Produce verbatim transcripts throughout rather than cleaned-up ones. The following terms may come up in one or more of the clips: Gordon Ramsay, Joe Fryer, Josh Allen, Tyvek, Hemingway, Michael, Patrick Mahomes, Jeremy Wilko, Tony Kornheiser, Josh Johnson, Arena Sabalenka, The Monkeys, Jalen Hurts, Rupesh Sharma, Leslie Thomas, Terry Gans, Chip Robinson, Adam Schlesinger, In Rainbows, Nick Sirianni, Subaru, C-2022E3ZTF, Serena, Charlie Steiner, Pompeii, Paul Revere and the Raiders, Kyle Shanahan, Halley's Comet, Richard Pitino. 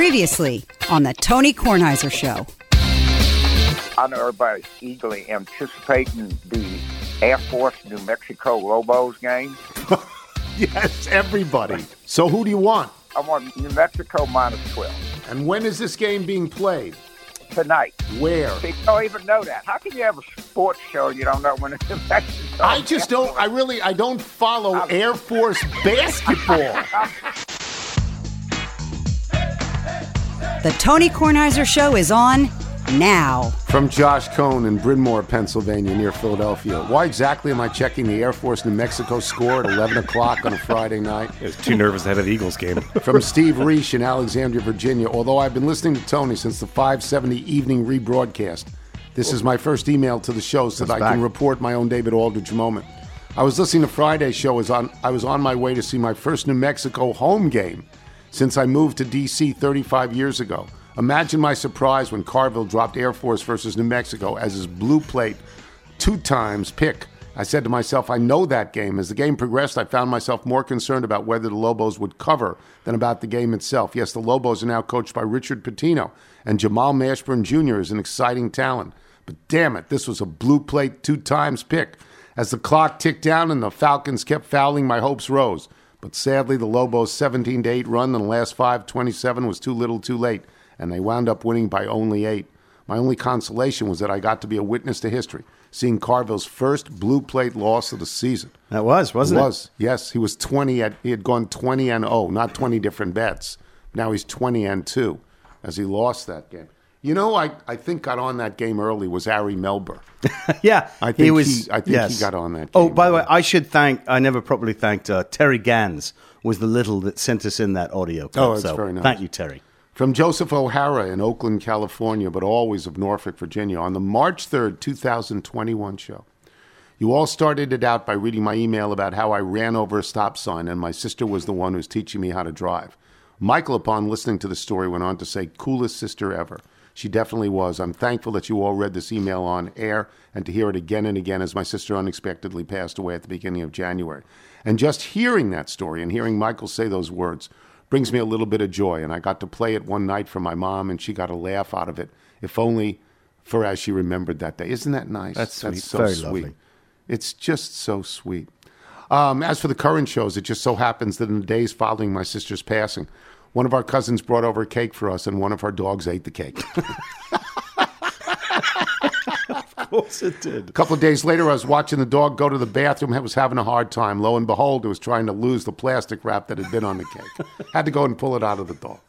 Previously on the Tony Kornheiser Show. I know everybody's eagerly anticipating the Air Force New Mexico Lobos game. Yes, everybody. So who do you want? I want New Mexico minus twelve. And when is this game being played? Tonight. Where? They don't even know that. How can you have a sports show and you don't know when it's in Mexico? I just don't. I really, I don't follow I'm, Air Force basketball. The Tony Kornheiser Show is on now. From Josh Cohn in Bryn Mawr, Pennsylvania, near Philadelphia. Why exactly am I checking the Air Force New Mexico score at eleven o'clock on a Friday night? I was too nervous ahead of the Eagles game. From Steve Reich in Alexandria, Virginia. Although I've been listening to Tony since the five seventy evening rebroadcast, this is my first email to the show so that I back. can report my own David Aldridge moment. I was listening to Friday's show as on, I was on my way to see my first New Mexico home game since I moved to D C thirty-five years ago. Imagine my surprise when Carville dropped Air Force versus New Mexico as his blue plate two times pick. I said to myself, I know that game. As the game progressed, I found myself more concerned about whether the Lobos would cover than about the game itself. Yes, the Lobos are now coached by Richard Pitino, and Jamal Mashburn Junior is an exciting talent. But damn it, this was a blue plate two times pick. As the clock ticked down and the Falcons kept fouling, my hopes rose. But sadly, the Lobos' seventeen to eight run in the last five twenty-seven was too little too late, and they wound up winning by only eight. My only consolation was that I got to be a witness to history, seeing Carville's first blue plate loss of the season. That was, wasn't it? It was, yes. He was twenty at, he had gone twenty and oh, not twenty different bets. Now he's twenty and two as he lost that game. You know, I, I think got on that game early was Ari Melber. yeah. I think, he, was, he, I think yes. he got on that game. Oh, by the way, I should thank, I never properly thanked uh, Terry Gans was the little that sent us in that audio clip. Oh, that's so very nice. Thank you, Terry. From Joseph O'Hara in Oakland, California, but always of Norfolk, Virginia, on the March third, twenty twenty-one show. You all started it out by reading my email about how I ran over a stop sign and my sister was the one who's teaching me how to drive. Michael, upon listening to the story, went on to say, coolest sister ever. She definitely was. I'm thankful that you all read this email on air and to hear it again and again as my sister unexpectedly passed away at the beginning of January. And just hearing that story and hearing Michael say those words brings me a little bit of joy. And I got to play it one night for my mom and she got a laugh out of it, if only for as she remembered that day. Isn't that nice? That's sweet. That's so Very sweet. Lovely. It's just so sweet. Um, as for the current shows, it just so happens that in the days following my sister's passing, one of our cousins brought over a cake for us, and one of our dogs ate the cake. Of course it did. A couple of days later, I was watching the dog go to the bathroom. I was having a hard time. Lo and behold, it was trying to lose the plastic wrap that had been on the cake. Had to go and pull it out of the dog.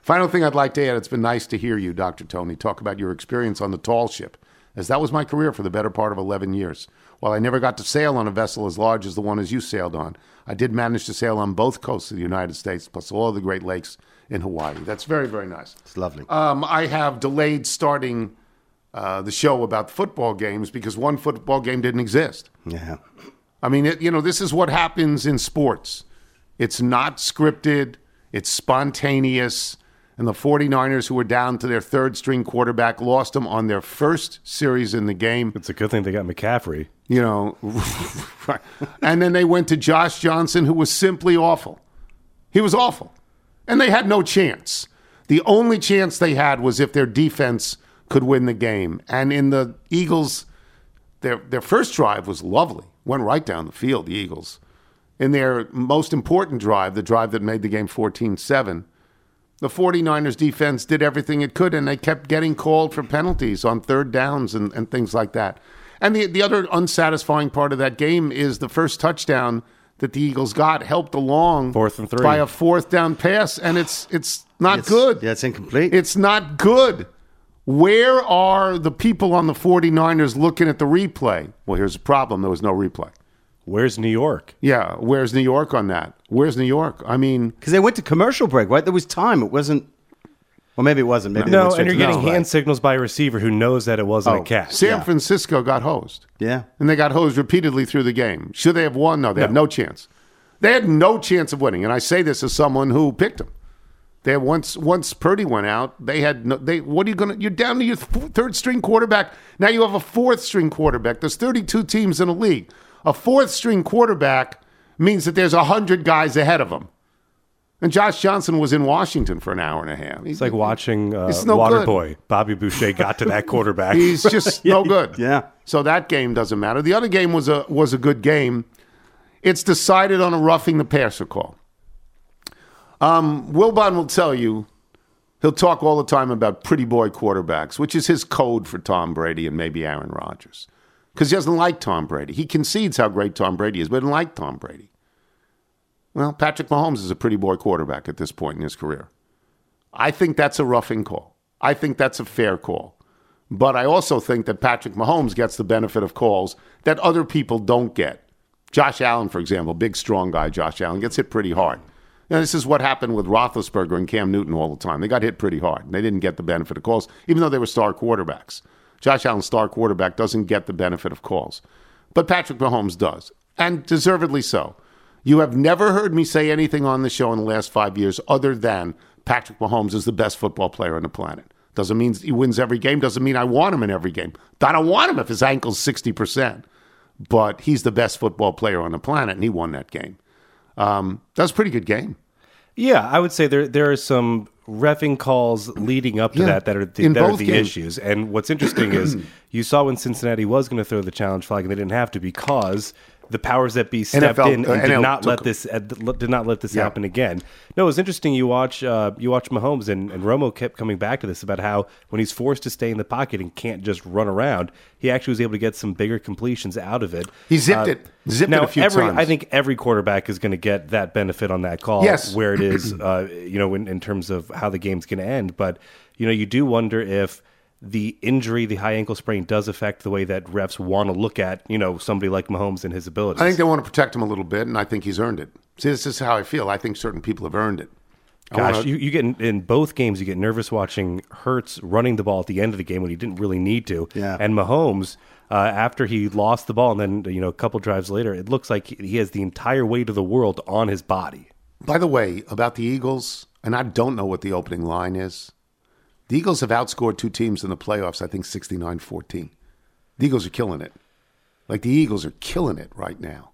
Final thing I'd like to add, it's been nice to hear you, Doctor Tony, talk about your experience on the tall ship, as that was my career for the better part of eleven years. While I never got to sail on a vessel as large as the one as you sailed on, I did manage to sail on both coasts of the United States, plus all of the Great Lakes in Hawaii. That's very, very nice. It's lovely. Um, I have delayed starting uh, the show about football games because one football game didn't exist. Yeah. I mean, it, you know, this is what happens in sports. It's not scripted. It's spontaneous. And the 49ers, who were down to their third-string quarterback, lost them on their first series in the game. It's a good thing they got McCaffrey. You know, right. And then they went to Josh Johnson, who was simply awful. He was awful. And they had no chance. The only chance they had was if their defense could win the game. And in the Eagles, their their first drive was lovely. Went right down the field, the Eagles. In their most important drive, the drive that made the game fourteen seven, the 49ers defense did everything it could, and they kept getting called for penalties on third downs and, and things like that. And the, the other unsatisfying part of that game is the first touchdown that the Eagles got helped along fourth and three. by a fourth down pass, and it's it's not it's, good. Yeah, it's incomplete. It's not good. Where are the people on the 49ers looking at the replay? Well, here's the problem. There was no replay. Where's New York? Yeah, where's New York on that? Where's New York? I mean... Because they went to commercial break, right? There was time. It wasn't... Well, maybe it wasn't. Maybe no, it was and you're getting no, hand right. signals by a receiver who knows that it wasn't oh, a catch. San yeah. Francisco got hosed. Yeah. And they got hosed repeatedly through the game. Should they have won? No, they no. had no chance. They had no chance of winning. And I say this as someone who picked them. They had once once Purdy went out, they had no... They, what are you going to... You're down to your th- third-string quarterback. Now you have a fourth-string quarterback. There's thirty-two teams in the league. A fourth-string quarterback means that there's one hundred guys ahead of him. And Josh Johnson was in Washington for an hour and a half. He's, it's like watching uh, no Waterboy. Bobby Boucher got to that quarterback. He's just no good. Yeah. So that game doesn't matter. The other game was a was a good game. It's decided on a roughing the passer call. Um, Wilbon will tell you, he'll talk all the time about pretty boy quarterbacks, which is his code for Tom Brady and maybe Aaron Rodgers. Because he doesn't like Tom Brady. He concedes how great Tom Brady is, but doesn't like Tom Brady. Well, Patrick Mahomes is a pretty boy quarterback at this point in his career. I think that's a roughing call. I think that's a fair call. But I also think that Patrick Mahomes gets the benefit of calls that other people don't get. Josh Allen, for example, big, strong guy, Josh Allen, gets hit pretty hard. Now, this is what happened with Roethlisberger and Cam Newton all the time. They got hit pretty hard, and they didn't get the benefit of calls, even though they were star quarterbacks. Josh Allen, star quarterback, doesn't get the benefit of calls. But Patrick Mahomes does, and deservedly so. You have never heard me say anything on the show in the last five years other than Patrick Mahomes is the best football player on the planet. Doesn't mean he wins every game. Doesn't mean I want him in every game. I don't want him if his ankle's sixty percent. But he's the best football player on the planet, and he won that game. Um, that was a pretty good game. Yeah, I would say there there are some reffing calls leading up to yeah, that that are the, that are the issues. And what's interesting is you saw when Cincinnati was going to throw the challenge flag, and they didn't have to because the powers that be stepped N F L, in and uh, did, not let this, uh, did not let this yeah. happen again. No, it was interesting. You watch uh, you watch Mahomes, and, and Romo kept coming back to this about how when he's forced to stay in the pocket and can't just run around, he actually was able to get some bigger completions out of it. He zipped uh, it. Zipped now, it a few every, times. I think every quarterback is going to get that benefit on that call, yes. where it is uh, you know, in, in terms of how the game's going to end. But you know, you do wonder if the injury, the high ankle sprain, does affect the way that refs want to look at, you know, somebody like Mahomes and his abilities. I think they want to protect him a little bit, and I think he's earned it. See, this is how I feel. I think certain people have earned it. I Gosh, wanna... you, you get in, in both games, you get nervous watching Hurts running the ball at the end of the game when he didn't really need to. Yeah. And Mahomes, uh, after he lost the ball, and then, you know, a couple drives later, it looks like he has the entire weight of the world on his body. By the way, about the Eagles, and I don't know what the opening line is, the Eagles have outscored two teams in the playoffs, I think sixty-nine fourteen. The Eagles are killing it. Like, the Eagles are killing it right now.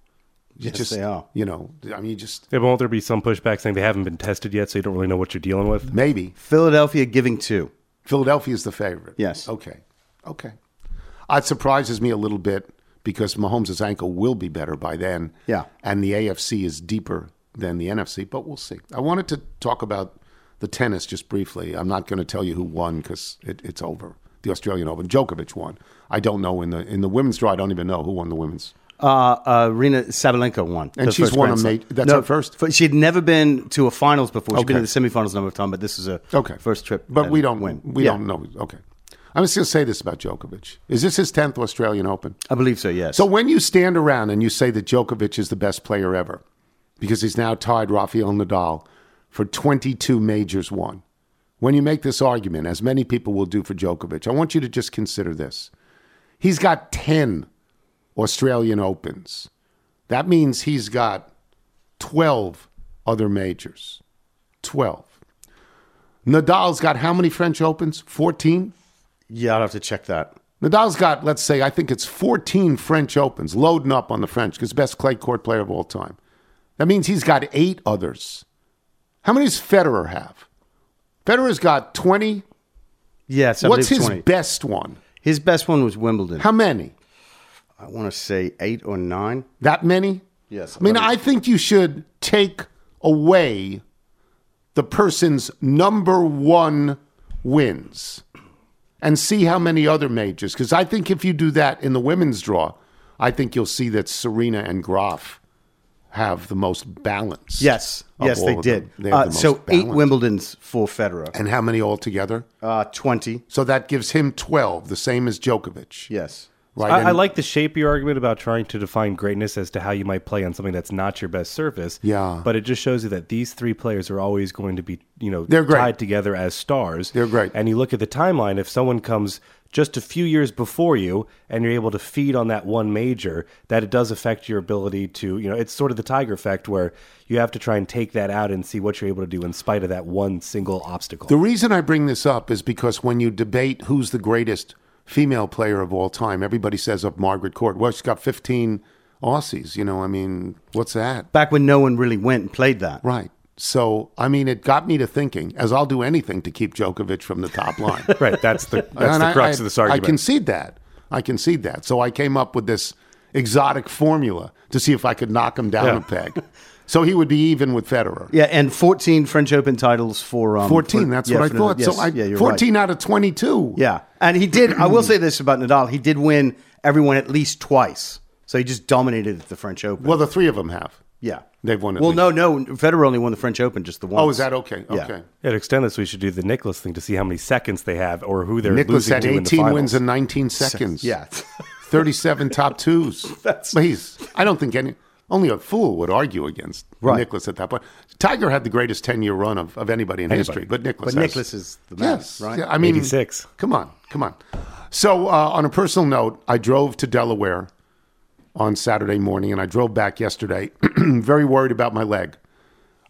Yes, just, they are. You know, I mean, you just... Yeah, but won't there be some pushback saying they haven't been tested yet, so you don't really know what you're dealing with? Maybe. Philadelphia giving two. Philadelphia is the favorite. Yes. Okay. Okay. It surprises me a little bit because Mahomes' ankle will be better by then. Yeah. And the A F C is deeper than the N F C, but we'll see. I wanted to talk about the tennis, just briefly. I'm not going to tell you who won because it, it's over. The Australian Open. Djokovic won. I don't know. In the in the women's draw, I don't even know who won the women's. Uh, uh, Arena Sabalenka won. And she's won a major. That's no, her first? For, she'd never been to a finals before. She'd okay. been to the semifinals a number of times, but this is a okay. first trip. But we don't win. We yeah. don't know. Okay. I'm just going to say this about Djokovic. Is this his tenth Australian Open? I believe so, yes. So when you stand around and you say that Djokovic is the best player ever because he's now tied Rafael Nadal for twenty-two majors won. When you make this argument, as many people will do for Djokovic, I want you to just consider this. He's got ten Australian Opens. That means he's got twelve other majors. twelve. Nadal's got how many French Opens? fourteen? Yeah, I'd have to check that. Nadal's got, let's say, I think it's fourteen French Opens, loading up on the French, because best clay court player of all time. That means he's got eight others. How many does Federer have? Federer's got twenty. Yes, I believe twenty. What's his best one? His best one was Wimbledon. How many? I want to say eight or nine. That many? Yes. I mean, I think you should take away the person's number one wins and see how many other majors. Because I think if you do that in the women's draw, I think you'll see that Serena and Graf have the most balance. Yes, yes, they did. They uh, the so balance. Eight Wimbledons for Federer. And how many altogether? Uh, twenty. So that gives him twelve, the same as Djokovic. Yes. Right. I, I like the shape of your argument about trying to define greatness as to how you might play on something that's not your best surface. Yeah. But it just shows you that these three players are always going to be, you know, tied together as stars. They're great. And you look at the timeline, if someone comes just a few years before you and you're able to feed on that one major, that it does affect your ability to, you know, it's sort of the Tiger effect where you have to try and take that out and see what you're able to do in spite of that one single obstacle. The reason I bring this up is because when you debate who's the greatest female player of all time, everybody says up Margaret Court. Well, she's got fifteen Aussies, you know, I mean, what's that? Back when no one really went and played that. Right. So, I mean, it got me to thinking, as I'll do anything to keep Djokovic from the top line. Right, that's the, that's the crux I, of this argument. I concede that. I concede that. So I came up with this exotic formula to see if I could knock him down yeah. a peg. So he would be even with Federer. Yeah, and fourteen French Open titles for... Um, fourteen, for, that's yeah, what I thought. Nadal, yes, so I, yeah, fourteen right. out of twenty-two. Yeah, and he did... I will say this about Nadal. He did win everyone at least twice. So he just dominated at the French Open. Well, the three of them have. Yeah. They've won it. Well, least. no, no. Federer only won the French Open just the once. Oh, is that okay? Okay. Yeah. Yeah, to extend this, we should do the Nicholas thing to see how many seconds they have or who they're Nicholas losing to in the finals. Nicholas had eighteen wins in nineteen seconds. Yeah. thirty-seven top twos. That's... Please. I don't think any... Only a fool would argue against right. Nicholas at that point. Tiger had the greatest ten-year run of, of anybody in anybody. history, but Nicholas. But has, Nicholas is the man, yes, right? Yeah, I mean, eighty-six. Come on, come on. So, uh, on a personal note, I drove to Delaware on Saturday morning, and I drove back yesterday. Very worried about my leg.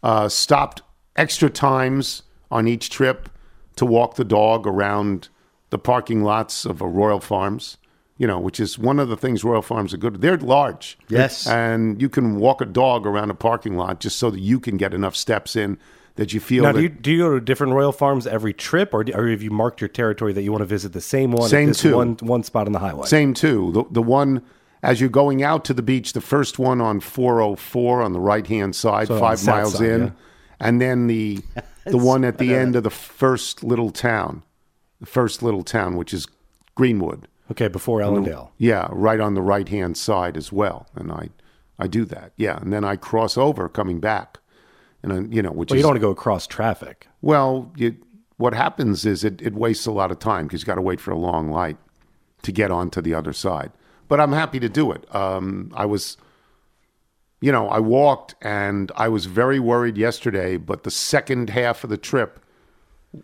Uh, stopped extra times on each trip to walk the dog around the parking lots of Royal Farms. You know, which is one of the things Royal Farms are good at. They're large. Yes. And you can walk a dog around a parking lot just so that you can get enough steps in that you feel now, that... Now, do, do you go to different Royal Farms every trip, or, do, or have you marked your territory that you want to visit the same one same at this two. One, one spot on the highway? Same two. The, the one, as you're going out to the beach, the first one on four oh four on the right-hand side, so five miles side, in, yeah. and then the the one at the end of the first little town, the first little town, which is Greenwood. Okay, before Ellendale. Yeah, right on the right-hand side as well. And I I do that, yeah. And then I cross over coming back. and I, you know, which well, is, you don't want to go across traffic. Well, you, what happens is it, it wastes a lot of time because you've got to wait for a long light to get onto the other side. But I'm happy to do it. Um, I was, you know, I walked and I was very worried yesterday, but the second half of the trip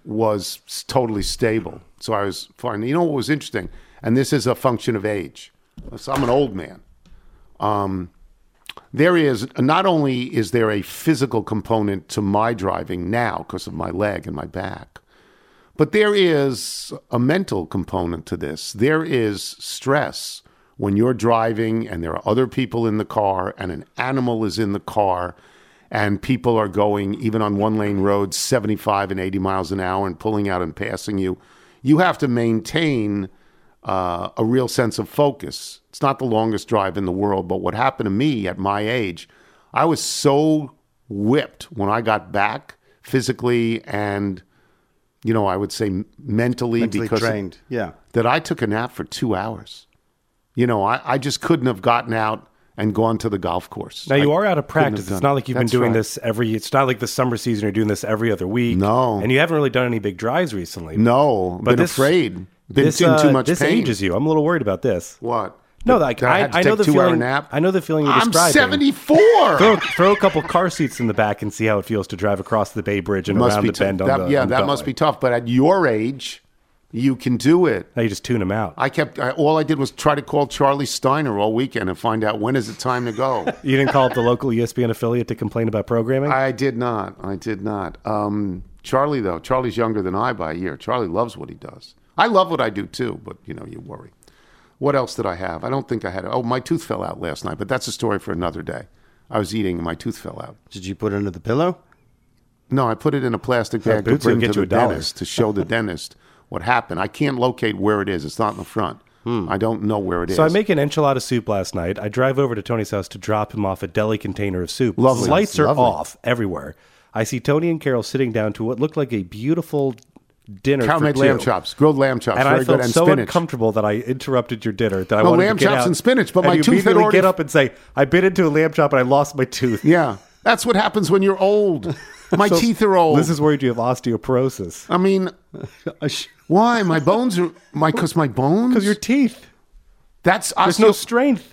was totally stable. So I was fine. You know what was interesting? And this is a function of age. So I'm an old man. Um, there is, not only is there a physical component to my driving now because of my leg and my back, but there is a mental component to this. There is stress when you're driving and there are other people in the car and an animal is in the car and people are going, even on one-lane roads, seventy-five and eighty miles an hour and pulling out and passing you. You have to maintain... Uh, a real sense of focus. It's not the longest drive in the world, but what happened to me at my age, I was so whipped when I got back physically and, you know, I would say mentally, mentally because trained. Of, yeah. that I took a nap for two hours. You know, I, I just couldn't have gotten out and gone to the golf course. Now, you I are out of practice. It's not like you've That's been doing right. this every... It's not like the summer season you're doing this every other week. No. And you haven't really done any big drives recently. No. But been this, afraid. Been this, uh, too much this pain. Ages you. I'm a little worried about this. What? No, like I, I, I know the feeling. Nap? I know the feeling you're I'm describing. I'm seventy-four. Throw, throw a couple car seats in the back and see how it feels to drive across the Bay Bridge and around the t- bend. That, on the, yeah, on that must be tough. But at your age, you can do it. Now you just tune them out. I kept. I, all I did was try to call Charlie Steiner all weekend and find out when is it time to go. You didn't call up the local E S P N affiliate to complain about programming. I did not. I did not. Um, Charlie though. Charlie's younger than I by a year. Charlie loves what he does. I love what I do, too, but, you know, you worry. What else did I have? I don't think I had... Oh, my tooth fell out last night, but that's a story for another day. I was eating and my tooth fell out. Did you put it under the pillow? No, I put it in a plastic bag to bring to the dentist to show the dentist what happened. I can't locate where it is. It's not in the front. Hmm. I don't know where it is. So I make an enchilada soup last night. I drive over to Tony's house to drop him off a deli container of soup. Lovely. Lights are off everywhere. I see Tony and Carol sitting down to what looked like a beautiful... dinner Cow for made lamb chops, grilled lamb chops, and very I felt good. And so spinach. Uncomfortable that I interrupted your dinner. That I no, wanted lamb to get chops out. And spinach, but and my tooth had already get up and say, "I bit into a lamb chop and I lost my tooth." Yeah, that's what happens when you're old. My so teeth are old. This is where you have osteoporosis. I mean, why my bones are my because my bones because your teeth. That's osteo- there's no strength.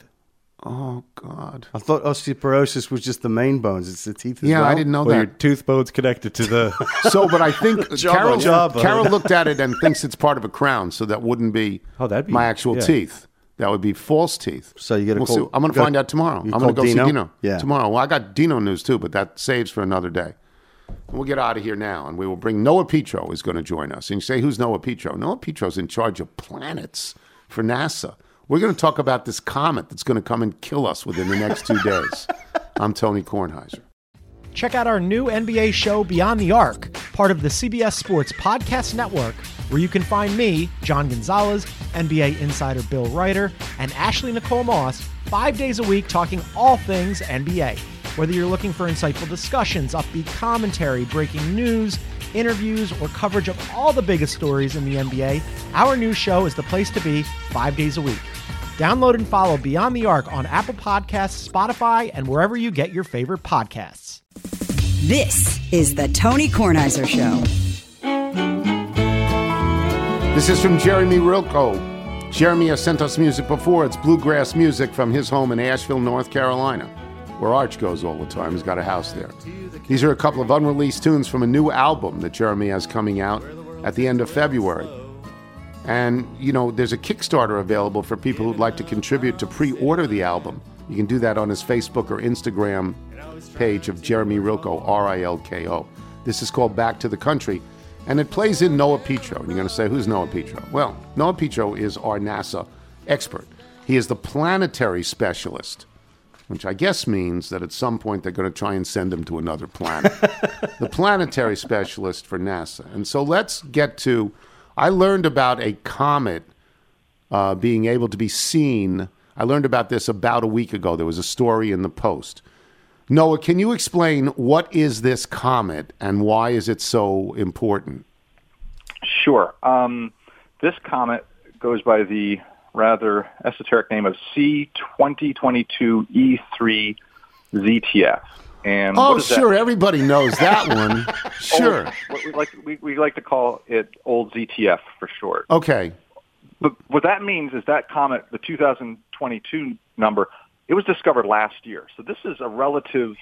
Oh God! I thought osteoporosis was just the main bones; it's the teeth. As yeah, well. I didn't know well, that. Your tooth bone's connected to the so. But I think Carol, Carol looked at it and thinks it's part of a crown, so that wouldn't be oh, that'd be my actual yeah. teeth. That would be false teeth. So you get a we'll call. See. I'm going to find out tomorrow. I'm going to go Dino? see Dino yeah. tomorrow. Well, I got Dino news too, but that saves for another day. We'll get out of here now, and we will bring Noah Petro is going to join us. And you say, "Who's Noah Petro?" Noah Petro's in charge of planets for NASA. We're going to talk about this comet that's going to come and kill us within the next two days. I'm Tony Kornheiser. check out our new N B A show, Beyond the Arc, part of the C B S Sports Podcast Network, where you can find me, John Gonzalez, N B A insider Bill Ryder, and Ashley Nicole Moss five days a week talking all things N B A. Whether you're looking for insightful discussions, upbeat commentary, breaking news, interviews, or coverage of all the biggest stories in the N B A, our new show is the place to be five days a week. Download and follow Beyond the Arc on Apple Podcasts, Spotify, and wherever you get your favorite podcasts. This is the Tony Kornheiser Show. This is from Jeremy Wilko. Jeremy has sent us music before. It's bluegrass music from his home in Asheville, North Carolina, where Arch goes all the time. He's got a house there. These are a couple of unreleased tunes from a new album that Jeremy has coming out at the end of February. And, you know, there's a Kickstarter available for people who'd like to contribute to pre-order the album. You can do that on his Facebook or Instagram page of Jeremy Rilko, R I L K O. This is called Back to the Country, and it plays in Noah Petro. And you're going to say, who's Noah Petro? Well, Noah Petro is our NASA expert. He is the planetary specialist, which I guess means that at some point they're going to try and send him to another planet. The planetary specialist for NASA. And so let's get to... I learned about a comet uh, being able to be seen. I learned about this about a week ago. There was a story in the Post. Noah, can you explain what is this comet and why is it so important? Sure. Um, this comet goes by the rather esoteric name of C twenty twenty-two E three Z T F. And oh, sure, that? Everybody knows that one. Sure. Old, what we, like, we, we like to call it old Z T F for short. Okay. But what that means is that comet, the two thousand twenty-two number, it was discovered last year. So this is a relative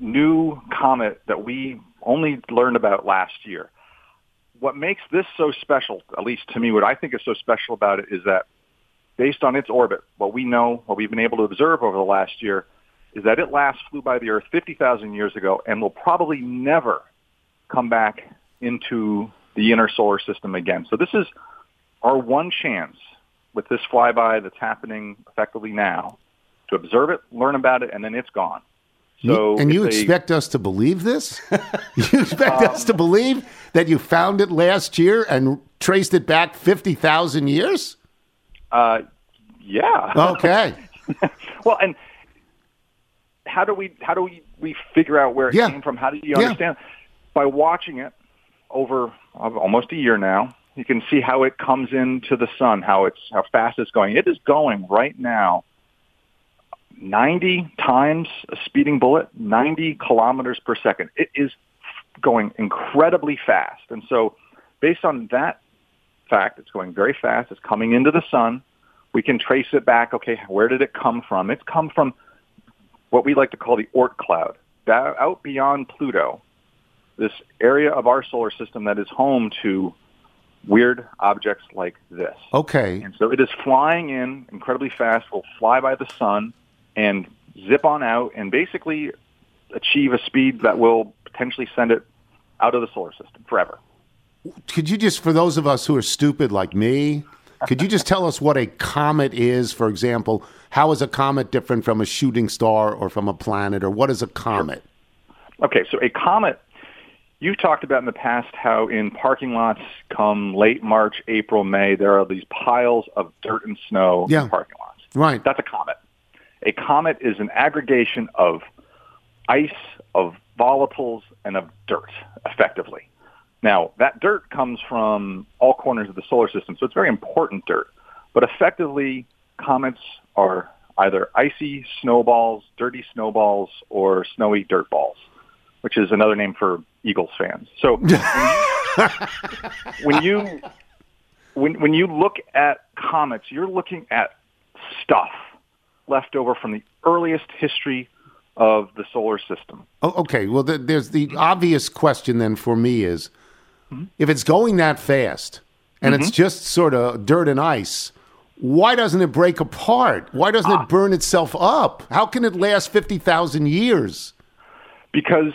new comet that we only learned about last year. What makes this so special, at least to me, what I think is so special about it is that based on its orbit, what we know, what we've been able to observe over the last year, is that it last flew by the Earth fifty thousand years ago and will probably never come back into the inner solar system again. So this is our one chance with this flyby that's happening effectively now to observe it, learn about it, and then it's gone. So, you, and you they, expect us to believe this? You expect um, us to believe that you found it last year and traced it back fifty thousand years? Uh, yeah. Okay. Well, and... How do we how do we, we figure out where it yeah. came from? How do you understand? Yeah. By watching it over almost a year now, you can see how it comes into the sun, how it's how fast it's going. It is going right now ninety times a speeding bullet, ninety kilometers per second. It is going incredibly fast. And so based on that fact, it's going very fast. It's coming into the sun. We can trace it back. Okay, where did it come from? It's come from what we like to call the Oort cloud, out beyond Pluto, this area of our solar system that is home to weird objects like this. Okay. And so it is flying in incredibly fast, will fly by the sun, and zip on out, and basically achieve a speed that will potentially send it out of the solar system forever. Could you just, for those of us who are stupid like me... Could you just tell us what a comet is, for example? How is a comet different from a shooting star or from a planet, or what is a comet? Okay, so a comet, you've talked about in the past how in parking lots come late March, April, May, there are these piles of dirt and snow yeah. in parking lots. Right. That's a comet. A comet is an aggregation of ice, of volatiles, and of dirt, effectively. Now, that dirt comes from all corners of the solar system, so it's very important dirt. But effectively, comets are either icy snowballs, dirty snowballs, or snowy dirt balls, which is another name for Eagles fans. So when you when when you look at comets, you're looking at stuff left over from the earliest history of the solar system. Oh, okay, well, the, there's the obvious question then for me is, if it's going that fast and mm-hmm. it's just sort of dirt and ice, why doesn't it break apart? Why doesn't ah. it burn itself up? How can it last fifty thousand years? Because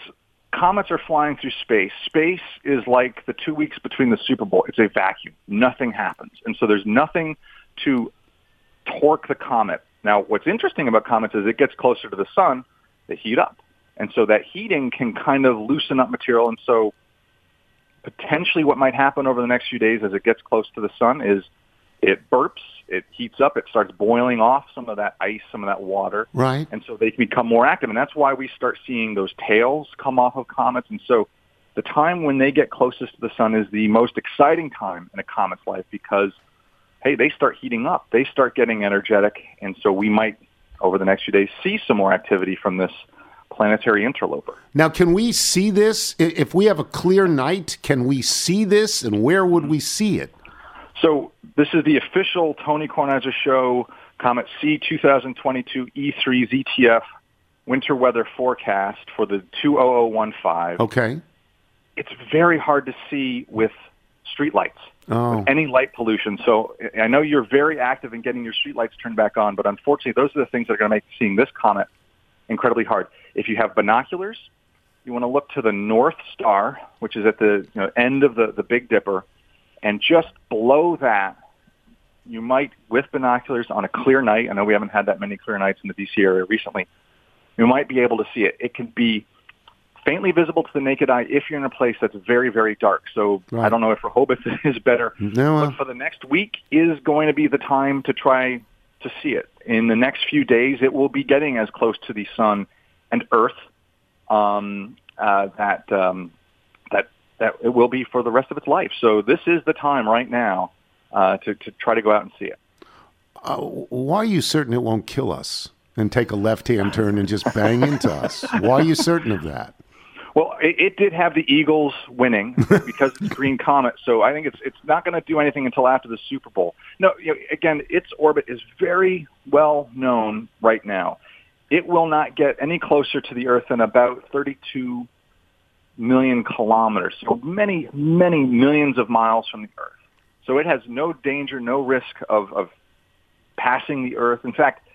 comets are flying through space. Space is like the two weeks between the Super Bowl. It's a vacuum. Nothing happens. And so there's nothing to torque the comet. Now, what's interesting about comets is it gets closer to the sun, they heat up. And so that heating can kind of loosen up material. And so potentially what might happen over the next few days as it gets close to the sun is it burps, it heats up, it starts boiling off some of that ice, some of that water. Right. And so they become more active. And that's why we start seeing those tails come off of comets. And so the time when they get closest to the sun is the most exciting time in a comet's life because, hey, they start heating up. They start getting energetic. And so we might, over the next few days, see some more activity from this planetary interloper. Now, can we see this? If we have a clear night, can we see this, and where would we see it? So this is the official Tony Kornheiser Show Comet C twenty twenty-two E three Z T F winter weather forecast for the two thousand fifteen. Okay. It's very hard to see with streetlights, oh. with any light pollution. So I know you're very active in getting your streetlights turned back on, but unfortunately those are the things that are going to make seeing this comet incredibly hard. If you have binoculars, you want to look to the North Star, which is at the you know, end of the, the Big Dipper, and just below that, you might, with binoculars on a clear night, I know we haven't had that many clear nights in the D C area recently, you might be able to see it. It can be faintly visible to the naked eye if you're in a place that's very, very dark. So right. I don't know if Rehoboth is better, no, uh... but for the next week is going to be the time to try to see it. In the next few days, it will be getting as close to the sun and Earth um, uh, that um, that that it will be for the rest of its life. So this is the time right now uh, to to try to go out and see it. Uh, why are you certain it won't kill us and take a left-hand turn and just bang into us? Why are you certain of that? Well, it, it did have the Eagles winning because it's a green comet, so I think it's it's not going to do anything until after the Super Bowl. No, you know, again, its orbit is very well known right now. It will not get any closer to the Earth than about thirty-two million kilometers, so many, many millions of miles from the Earth. So it has no danger, no risk of, of passing the Earth. In fact,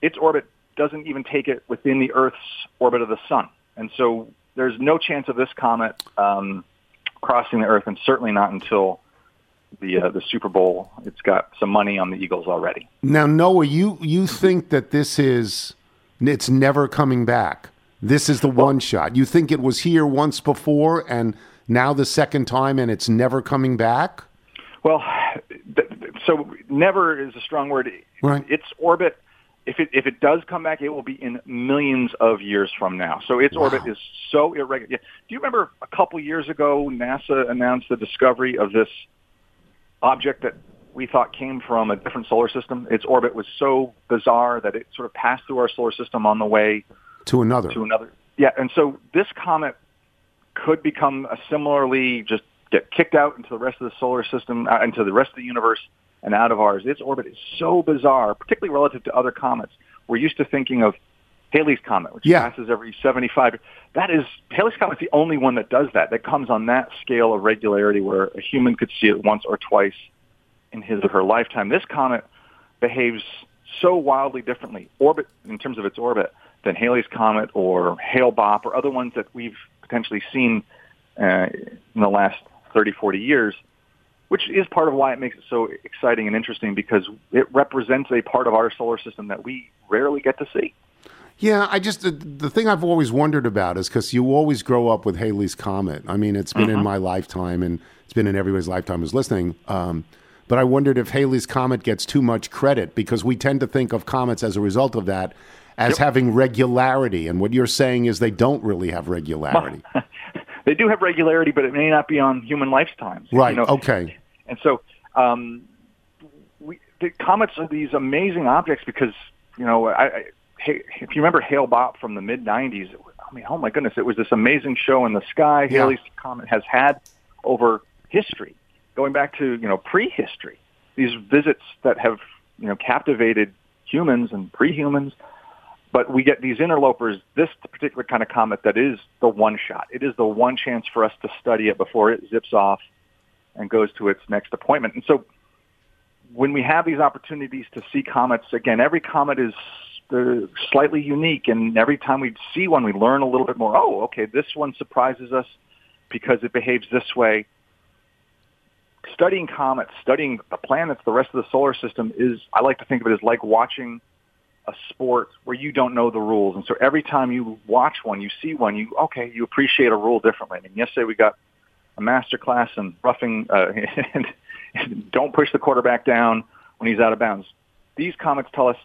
its orbit doesn't even take it within the Earth's orbit of the Sun, and so there's no chance of this comet um, crossing the Earth, and certainly not until the uh, the Super Bowl. It's got some money on the Eagles already. Now, Noah, you, you think that this is, it's never coming back. This is the one well, shot. You think it was here once before, and now the second time, and it's never coming back? Well, th- so never is a strong word. Right. Its orbit, if it if it does come back, it will be in millions of years from now. So its wow. orbit is so irregular. Yeah. Do you remember a couple years ago, NASA announced the discovery of this object that we thought came from a different solar system? Its orbit was so bizarre that it sort of passed through our solar system on the way to another. To another. Yeah, and so this comet could become a similarly just get kicked out into the rest of the solar system, uh, into the rest of the universe, and out of ours. Its orbit is so bizarre, particularly relative to other comets. We're used to thinking of Halley's Comet, which yeah. passes every seventy-five. That is, Halley's Comet is the only one that does that, that comes on that scale of regularity where a human could see it once or twice in his or her lifetime. This comet behaves so wildly differently, orbit in terms of its orbit, than Halley's Comet or Hale-Bopp or other ones that we've potentially seen uh, in the last thirty, forty years, which is part of why it makes it so exciting and interesting, because it represents a part of our solar system that we rarely get to see. Yeah, I just, the, the thing I've always wondered about is because you always grow up with Halley's Comet. I mean, it's been uh-huh. in my lifetime, and it's been in everybody's lifetime who's listening. Um, but I wondered if Halley's Comet gets too much credit, because we tend to think of comets as a result of that as yep. having regularity. And what you're saying is they don't really have regularity. Well, they do have regularity, but it may not be on human lifetimes. Right, you know? Okay. And so um, we, the comets are these amazing objects because, you know, I, I, if you remember Hale-Bopp from the mid nineties, I mean, oh my goodness, it was this amazing show in the sky yeah. Halley's Comet has had over history, going back to, you know, prehistory. These visits that have, you know, captivated humans and prehumans. But we get these interlopers, this particular kind of comet that is the one shot. It is the one chance for us to study it before it zips off and goes to its next appointment. And so when we have these opportunities to see comets, again, every comet is slightly unique. And every time we see one, we learn a little bit more. Oh, okay, this one surprises us because it behaves this way. Studying comets, studying the planets, the rest of the solar system is, I like to think of it as like watching a sport where you don't know the rules. And so every time you watch one, you see one, you, okay, you appreciate a rule differently. I mean, yesterday we got a master class in roughing, uh, and, and don't push the quarterback down when he's out of bounds. These comics tell us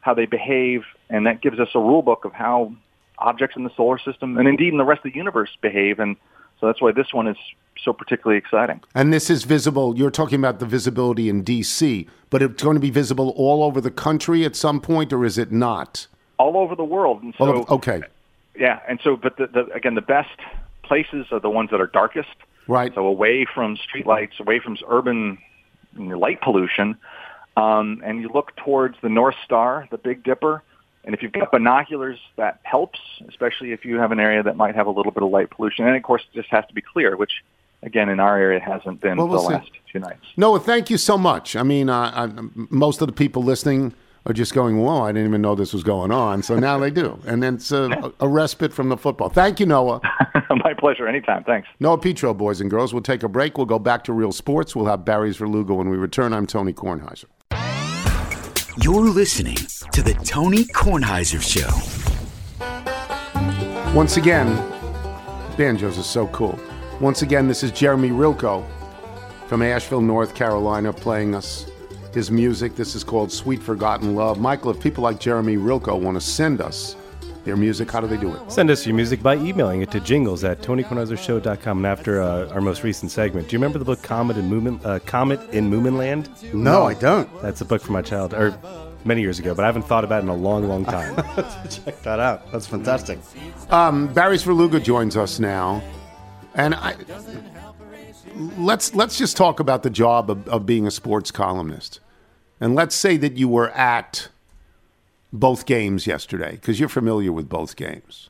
how they behave, and that gives us a rule book of how objects in the solar system and indeed in the rest of the universe behave. And so that's why this one is so particularly exciting. And this is visible. You're talking about the visibility in D C, but it's going to be visible all over the country at some point, or is it not? All over the world. And so, all over, okay. Yeah, and so, but the, the, again, the best places are the ones that are darkest. Right. So away from streetlights, away from urban light pollution, um, and you look towards the North Star, the Big Dipper. And if you've got binoculars, that helps, especially if you have an area that might have a little bit of light pollution. And, of course, it just has to be clear, which, again, in our area hasn't been well, we'll for the see. last two nights. Noah, thank you so much. I mean, uh, I, most of the people listening are just going, whoa, I didn't even know this was going on. So now they do. And then it's a, a respite from the football. Thank you, Noah. My pleasure. Anytime. Thanks. Noah Petro, boys and girls. We'll take a break. We'll go back to real sports. We'll have Barry Svrluga when we return. I'm Tony Kornheiser. You're listening to The Tony Kornheiser Show. Once again, banjos are so cool. Once again, this is Jeremy Wilko from Asheville, North Carolina, playing us his music. This is called Sweet Forgotten Love. Michael, if people like Jeremy Wilko want to send us their music, how do they do it? Send us your music by emailing it to jingles at tony kornheiser show dot com. And after uh, our most recent segment, do you remember the book Comet in Moomin, uh, Comet in Moominland? No, no, I don't. That's a book from my child, or many years ago, but I haven't thought about it in a long, long time. Check that out. That's fantastic. Um, Barry Svrluga joins us now. And I, let's, let's just talk about the job of, of being a sports columnist. And let's say that you were at both games yesterday, because you're familiar with both games.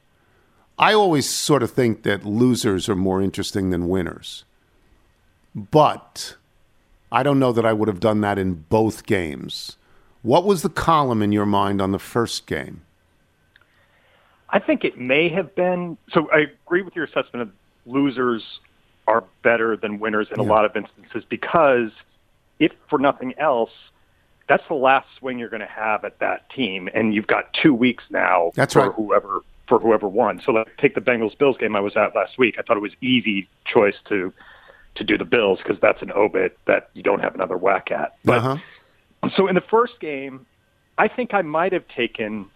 I always sort of think that losers are more interesting than winners. But I don't know that I would have done that in both games. What was the column in your mind on the first game? I think it may have been... So I agree with your assessment of losers are better than winners in yeah. a lot of instances, because if for nothing else, that's the last swing you're going to have at that team, and you've got two weeks now That's for right. whoever for whoever won. So let's take the Bengals-Bills game I was at last week. I thought it was easy choice to to do the Bills, because that's an obit that you don't have another whack at. But uh-huh. So in the first game, I think I might have taken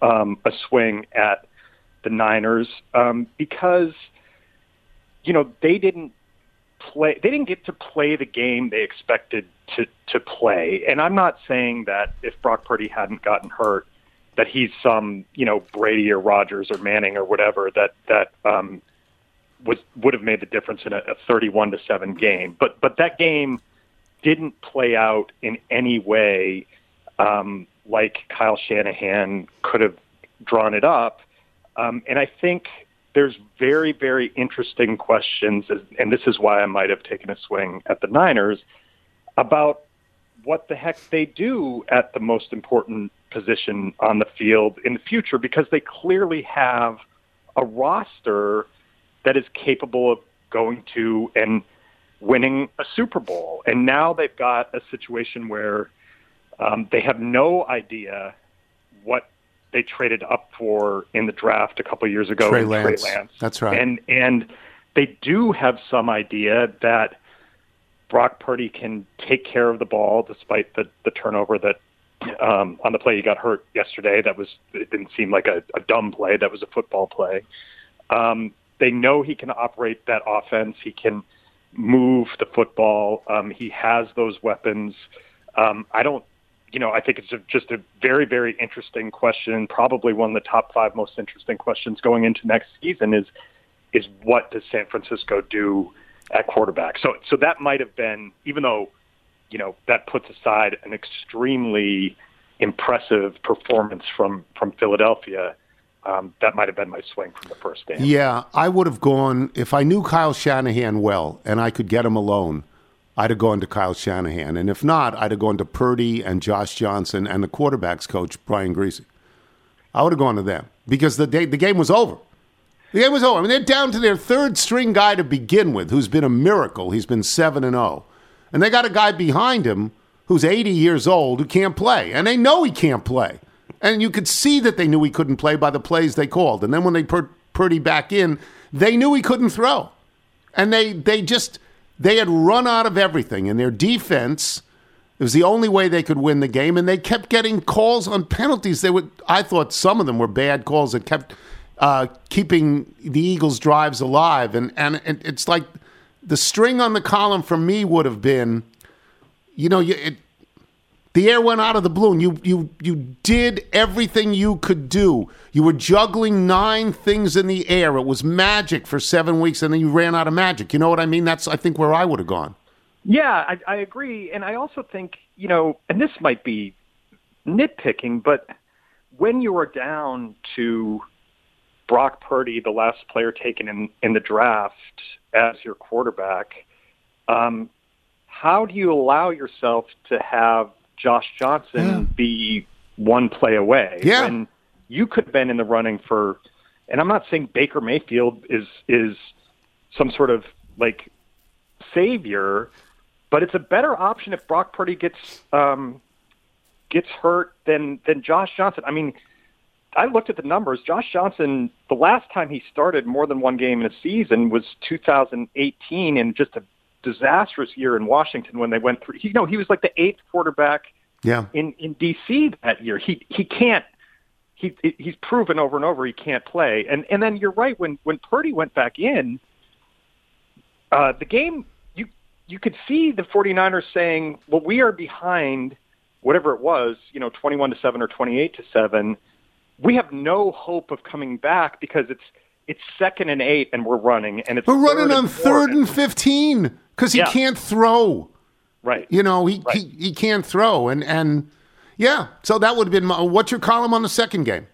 um, a swing at the Niners um, because you know they didn't play. They didn't get to play the game they expected to, to play. And I'm not saying that if Brock Purdy hadn't gotten hurt, that he's some, you know, Brady or Rodgers or Manning or whatever that, that um, was, would have made the difference in a thirty-one to seven game. But, but that game didn't play out in any way um, like Kyle Shanahan could have drawn it up. Um, and I think there's very, very interesting questions, and this is why I might have taken a swing at the Niners, about what the heck they do at the most important position on the field in the future, because they clearly have a roster that is capable of going to and winning a Super Bowl. And now they've got a situation where um, they have no idea what they traded up for in the draft a couple of years ago. Trey Lance. Trey Lance. That's right. And, and they do have some idea that Brock Purdy can take care of the ball despite the, the turnover that um, on the play he got hurt yesterday. That was, it didn't seem like a, a dumb play. That was a football play. Um, they know he can operate that offense. He can move the football. Um, he has those weapons. Um, I don't, you know, I think it's a, just a very, very interesting question. Probably one of the top five most interesting questions going into next season is, is what does San Francisco do at quarterback? So so that might have been, even though, you know, that puts aside an extremely impressive performance from, from Philadelphia, um, that might have been my swing from the first game. Yeah, I would have gone, if I knew Kyle Shanahan well and I could get him alone, I'd have gone to Kyle Shanahan. And if not, I'd have gone to Purdy and Josh Johnson and the quarterback's coach, Brian Griese. I would have gone to them because the day, the game was over. The game was over. I mean, they're down to their third-string guy to begin with, who's been a miracle. He's been seven and oh. And they got a guy behind him who's eighty years old who can't play. And they know he can't play. And you could see that they knew he couldn't play by the plays they called. And then when they put Purdy back in, they knew he couldn't throw. And they they just, they had run out of everything. And their defense, it was the only way they could win the game. And they kept getting calls on penalties. They would, I thought some of them were bad calls that kept uh, keeping the Eagles' drives alive. And, and and it's like the string on the column for me would have been, you know, you, it, the air went out of the balloon. You you you did everything you could do. You were juggling nine things in the air. It was magic for seven weeks, and then you ran out of magic. You know what I mean? That's, I think, where I would have gone. Yeah, I, I agree. And I also think, you know, and this might be nitpicking, but when you are down to Brock Purdy, the last player taken in, in the draft, as your quarterback, um, how do you allow yourself to have Josh Johnson yeah. be one play away? Yeah. And you could have been in the running for, and I'm not saying Baker Mayfield is is some sort of like savior, but it's a better option if Brock Purdy gets um, gets hurt than than Josh Johnson. I mean, I looked at the numbers. Josh Johnson, the last time he started more than one game in a season was two thousand eighteen, and just a disastrous year in Washington when they went through. You know, he was like the eighth quarterback yeah. in, in D C that year. He he can't. He he's proven over and over he can't play. And and then you're right, when when Purdy went back in, uh, the game you you could see the 49ers saying, well, we are behind whatever it was, you know, twenty-one to seven or twenty-eight to seven. We have no hope of coming back because it's it's second and eight and we're running and it's we're running on third and fifteen. Because he yeah. can't throw. Right. You know, he, right. he he can't throw. And, and yeah, so that would have been my, what's your column on the second game?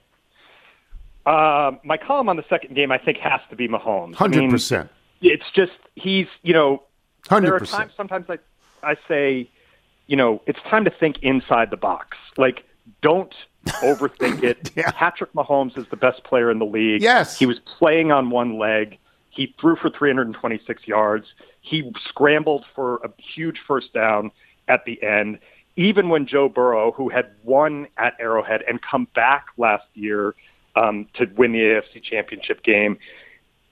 Uh, my column on the second game, I think, has to be Mahomes. one hundred percent. I mean, it's just, he's, you know, one hundred percent. There are times, sometimes I, I say, you know, it's time to think inside the box. Like, don't overthink it. yeah. Patrick Mahomes is the best player in the league. Yes. He was playing on one leg. He threw for three hundred twenty-six yards. He scrambled for a huge first down at the end. Even when Joe Burrow, who had won at Arrowhead and come back last year um, to win the A F C Championship game,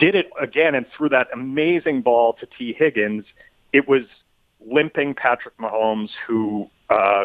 did it again and threw that amazing ball to T. Higgins, it was limping Patrick Mahomes who uh,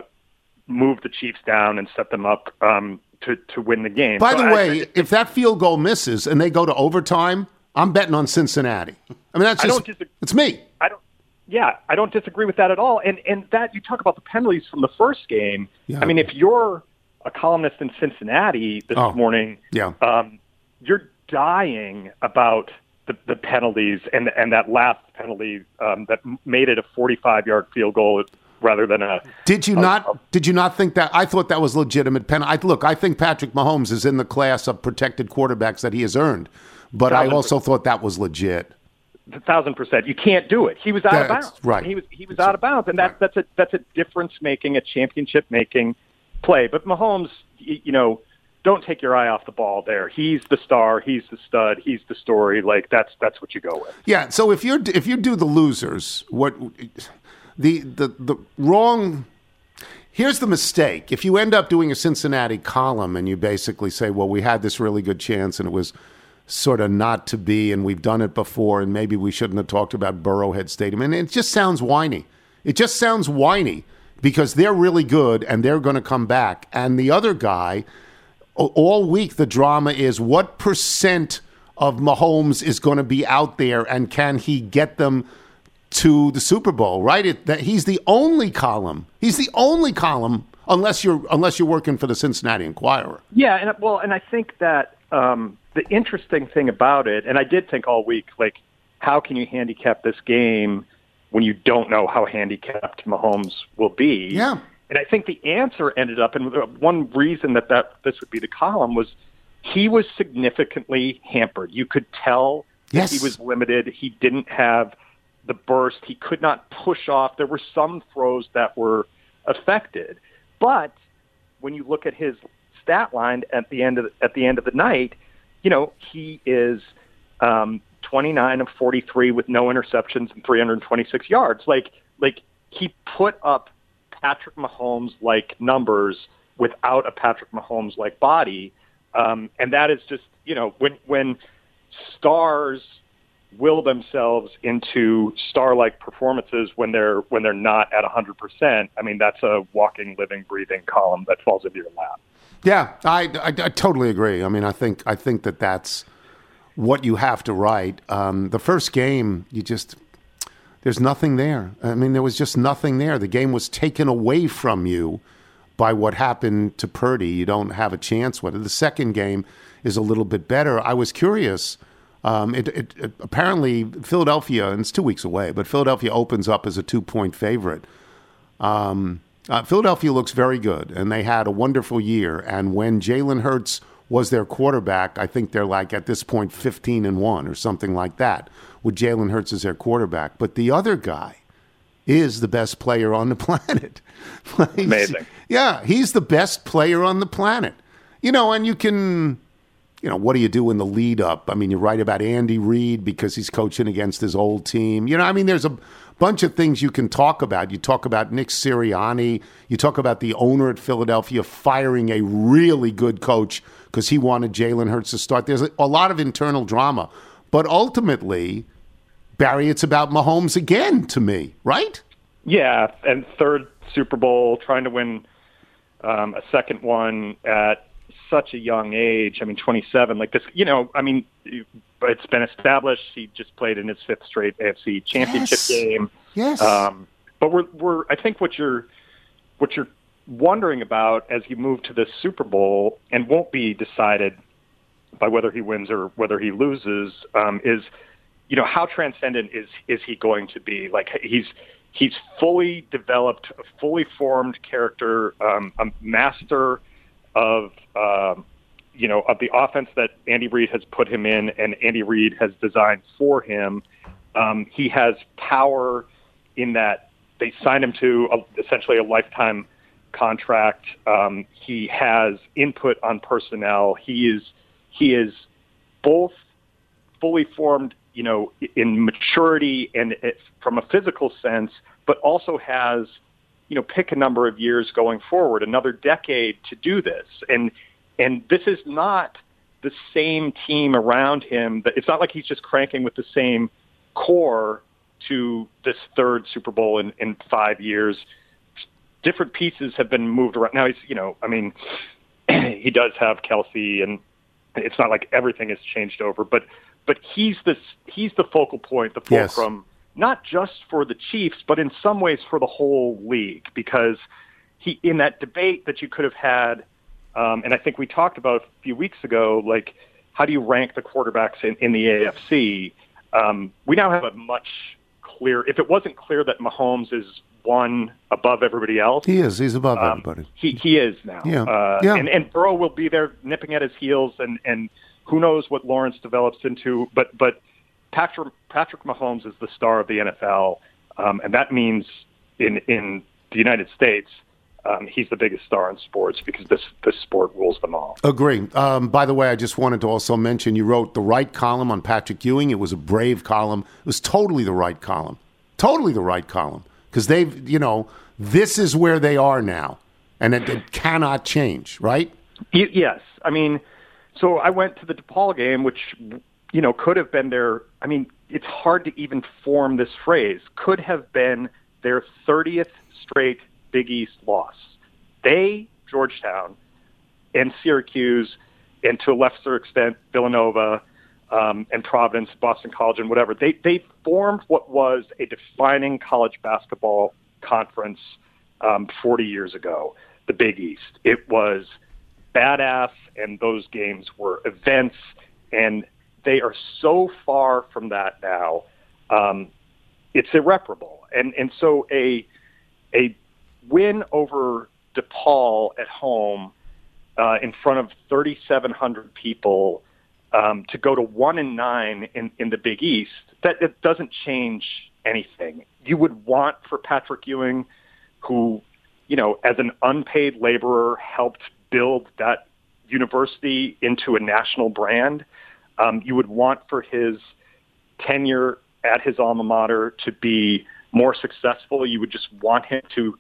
moved the Chiefs down and set them up um, to, to win the game. By so the I, way, I, if that field goal misses and they go to overtime, I'm betting on Cincinnati. I mean, that's just, dis- it's me. I don't, yeah, I don't disagree with that at all. And and that, you talk about the penalties from the first game. Yeah. I mean, if you're a columnist in Cincinnati this oh, morning, yeah. um, you're dying about the, the penalties and and that last penalty um, that made it a forty-five-yard field goal rather than a. Did you a, not? A, did you not think that? I thought that was legitimate penalty. Look, I think Patrick Mahomes is in the class of protected quarterbacks that he has earned. But I also thought that was legit. A thousand percent. You can't do it. He was out that's, of bounds. Right. He was he was that's out of bounds, and that's right. that's a that's a difference making, a championship making play. But Mahomes, you know, don't take your eye off the ball there. He's the star. He's the stud. He's the story. Like that's that's what you go with. Yeah. So if you're if you do the losers, what the the the wrong. Here's the mistake. If you end up doing a Cincinnati column and you basically say, well, we had this really good chance and it was sort of not to be, and we've done it before, and maybe we shouldn't have talked about Burrowhead Stadium. And it just sounds whiny. It just sounds whiny because they're really good, and they're going to come back. And the other guy, all week the drama is what percent of Mahomes is going to be out there, and can he get them to the Super Bowl, right? It, that he's the only column. He's the only column, unless you're unless you're working for the Cincinnati Enquirer. Yeah, and well, and I think that Um, the interesting thing about it, and I did think all week, like, how can you handicap this game when you don't know how handicapped Mahomes will be? Yeah. And I think the answer ended up, and one reason that, that this would be the column was he was significantly hampered. You could tell yes. that he was limited. He didn't have the burst. He could not push off. There were some throws that were affected. But when you look at his stat line at the end of the, at the end of the night, you know, he is um, twenty-nine of forty-three with no interceptions and three hundred twenty-six yards. Like like he put up Patrick Mahomes like numbers without a Patrick Mahomes-like body. Um, and that is just, you know, when when stars will themselves into star-like performances when they're when they're not at one hundred percent, I mean, that's a walking, living, breathing column that falls into your lap. Yeah, I, I, I totally agree. I mean, I think I think that that's what you have to write. Um, the first game, you just there's nothing there. I mean, there was just nothing there. The game was taken away from you by what happened to Purdy. You don't have a chance with it. The second game is a little bit better. I was curious. Um, it, it, it apparently Philadelphia, and it's two weeks away, but Philadelphia opens up as a two-point favorite. Um, uh, Philadelphia looks very good, and they had a wonderful year. And when Jalen Hurts was their quarterback, I think they're like at this point fifteen and one or something like that, with Jalen Hurts as their quarterback. But the other guy is the best player on the planet. like, Amazing. Yeah, he's the best player on the planet. You know, and you can... You know, what do you do in the lead up? I mean, you write about Andy Reid because he's coaching against his old team. You know, I mean, there's a bunch of things you can talk about. You talk about Nick Sirianni. You talk about the owner at Philadelphia firing a really good coach because he wanted Jalen Hurts to start. There's a lot of internal drama. But ultimately, Barry, it's about Mahomes again to me, right? Yeah, and third Super Bowl, trying to win um, a second one at such a young age. I mean, twenty-seven, like this, you know, I mean, it's been established. He just played in his fifth straight A F C championship yes. game. Yes. Um, but we're, we're, I think what you're, what you're wondering about as you move to the Super Bowl and won't be decided by whether he wins or whether he loses um, is, you know, how transcendent is, is he going to be? Like he's, he's fully developed, a fully formed character, um, a master of, um, you know, of the offense that Andy Reid has put him in and Andy Reid has designed for him. Um, he has power in that they signed him to a, essentially a lifetime contract. Um, he has input on personnel. He is, he is both fully formed, you know, in maturity and it, from a physical sense, but also has, you know, pick a number of years going forward, another decade to do this. And and this is not the same team around him. It's not like he's just cranking with the same core to this third Super Bowl in, in five years. Different pieces have been moved around. Now, he's, you know, I mean, he does have Kelsey, and it's not like everything has changed over. But but he's, this, he's the focal point, the fulcrum. Yes. Not just for the Chiefs, but in some ways for the whole league, because he, in that debate that you could have had, um, and I think we talked about a few weeks ago, like, how do you rank the quarterbacks in, in the A F C? Um, we now have a much clearer, if it wasn't clear that Mahomes is one above everybody else. He is, he's above um, everybody. He he is now. Yeah. Uh, yeah. And, and Burrow will be there nipping at his heels, and, and who knows what Lawrence develops into, but but Patrick, Patrick Mahomes is the star of the N F L, um, and that means in in the United States, um, he's the biggest star in sports because this, this sport rules them all. Agree. Um, by the way, I just wanted to also mention you wrote the right column on Patrick Ewing. It was a brave column. It was totally the right column. Totally the right column because they've, you know, this is where they are now, and it, it cannot change, right? Yes. I mean, so I went to the DePaul game, which – you know, could have been their, I mean, it's hard to even form this phrase, could have been their thirtieth straight Big East loss. They, Georgetown, and Syracuse, and to a lesser extent, Villanova, um, and Providence, Boston College, and whatever, they, they formed what was a defining college basketball conference um, forty years ago, the Big East. It was badass, and those games were events, and they are so far from that now. Um, it's irreparable. And and so a a win over DePaul at home uh, in front of thirty-seven hundred people um, to go to one and nine in, in the Big East, that, that doesn't change anything. You would want for Patrick Ewing, who, you know, as an unpaid laborer helped build that university into a national brand, Um, you would want for his tenure at his alma mater to be more successful. You would just want him to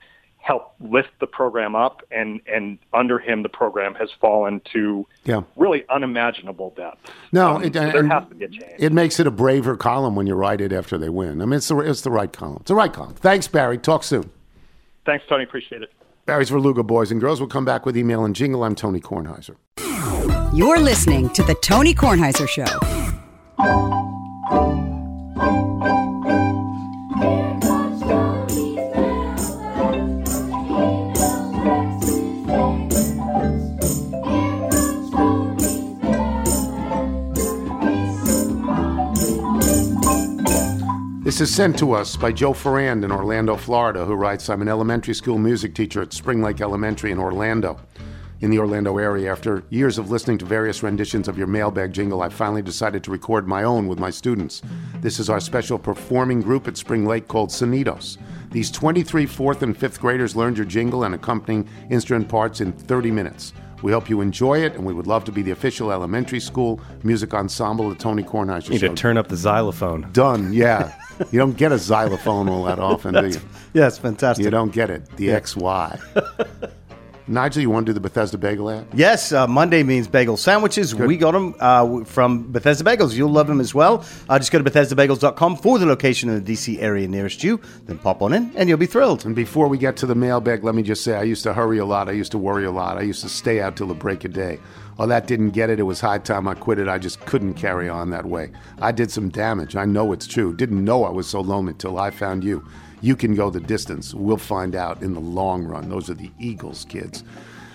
helped lift the program up, and, and under him, the program has fallen to yeah. really unimaginable depth. No, um, it, so there has to be a change. It makes it a braver column when you write it after they win. I mean, it's the, it's the right column. It's the right column. Thanks, Barry. Talk soon. Thanks, Tony. Appreciate it. Barry's Svrluga, boys and girls. We'll come back with email and jingle. I'm Tony Kornheiser. You're listening to The Tony Kornheiser Show. This is sent to us by Joe Ferrand in Orlando, Florida, who writes, I'm an elementary school music teacher at Spring Lake Elementary in Orlando, in the Orlando area. After years of listening to various renditions of your mailbag jingle, I finally decided to record my own with my students. This is our special performing group at Spring Lake called Sonidos. These twenty-three fourth and fifth graders learned your jingle and accompanying instrument parts in thirty minutes. We hope you enjoy it, and we would love to be the official elementary school music ensemble of the Tony Kornheiser Show. You need to turn up the xylophone. Done, yeah. You don't get a xylophone all that often, do you? Yeah, it's fantastic. You don't get it. The yeah. X Y. Nigel, you want to do the Bethesda Bagel ad? Yes, uh, Monday means bagel sandwiches. Good. We got them uh, from Bethesda Bagels. You'll love them as well. Uh, just go to Bethesda Bagels dot com for the location in the D C area nearest you. Then pop on in and you'll be thrilled. And before we get to the mailbag, let me just say I used to hurry a lot. I used to worry a lot. I used to stay out till the break of day. Oh, that didn't get it. It was high time I quit it. I just couldn't carry on that way. I did some damage. I know it's true. Didn't know I was so lonely till I found you. You can go the distance. We'll find out in the long run. Those are the Eagles, kids.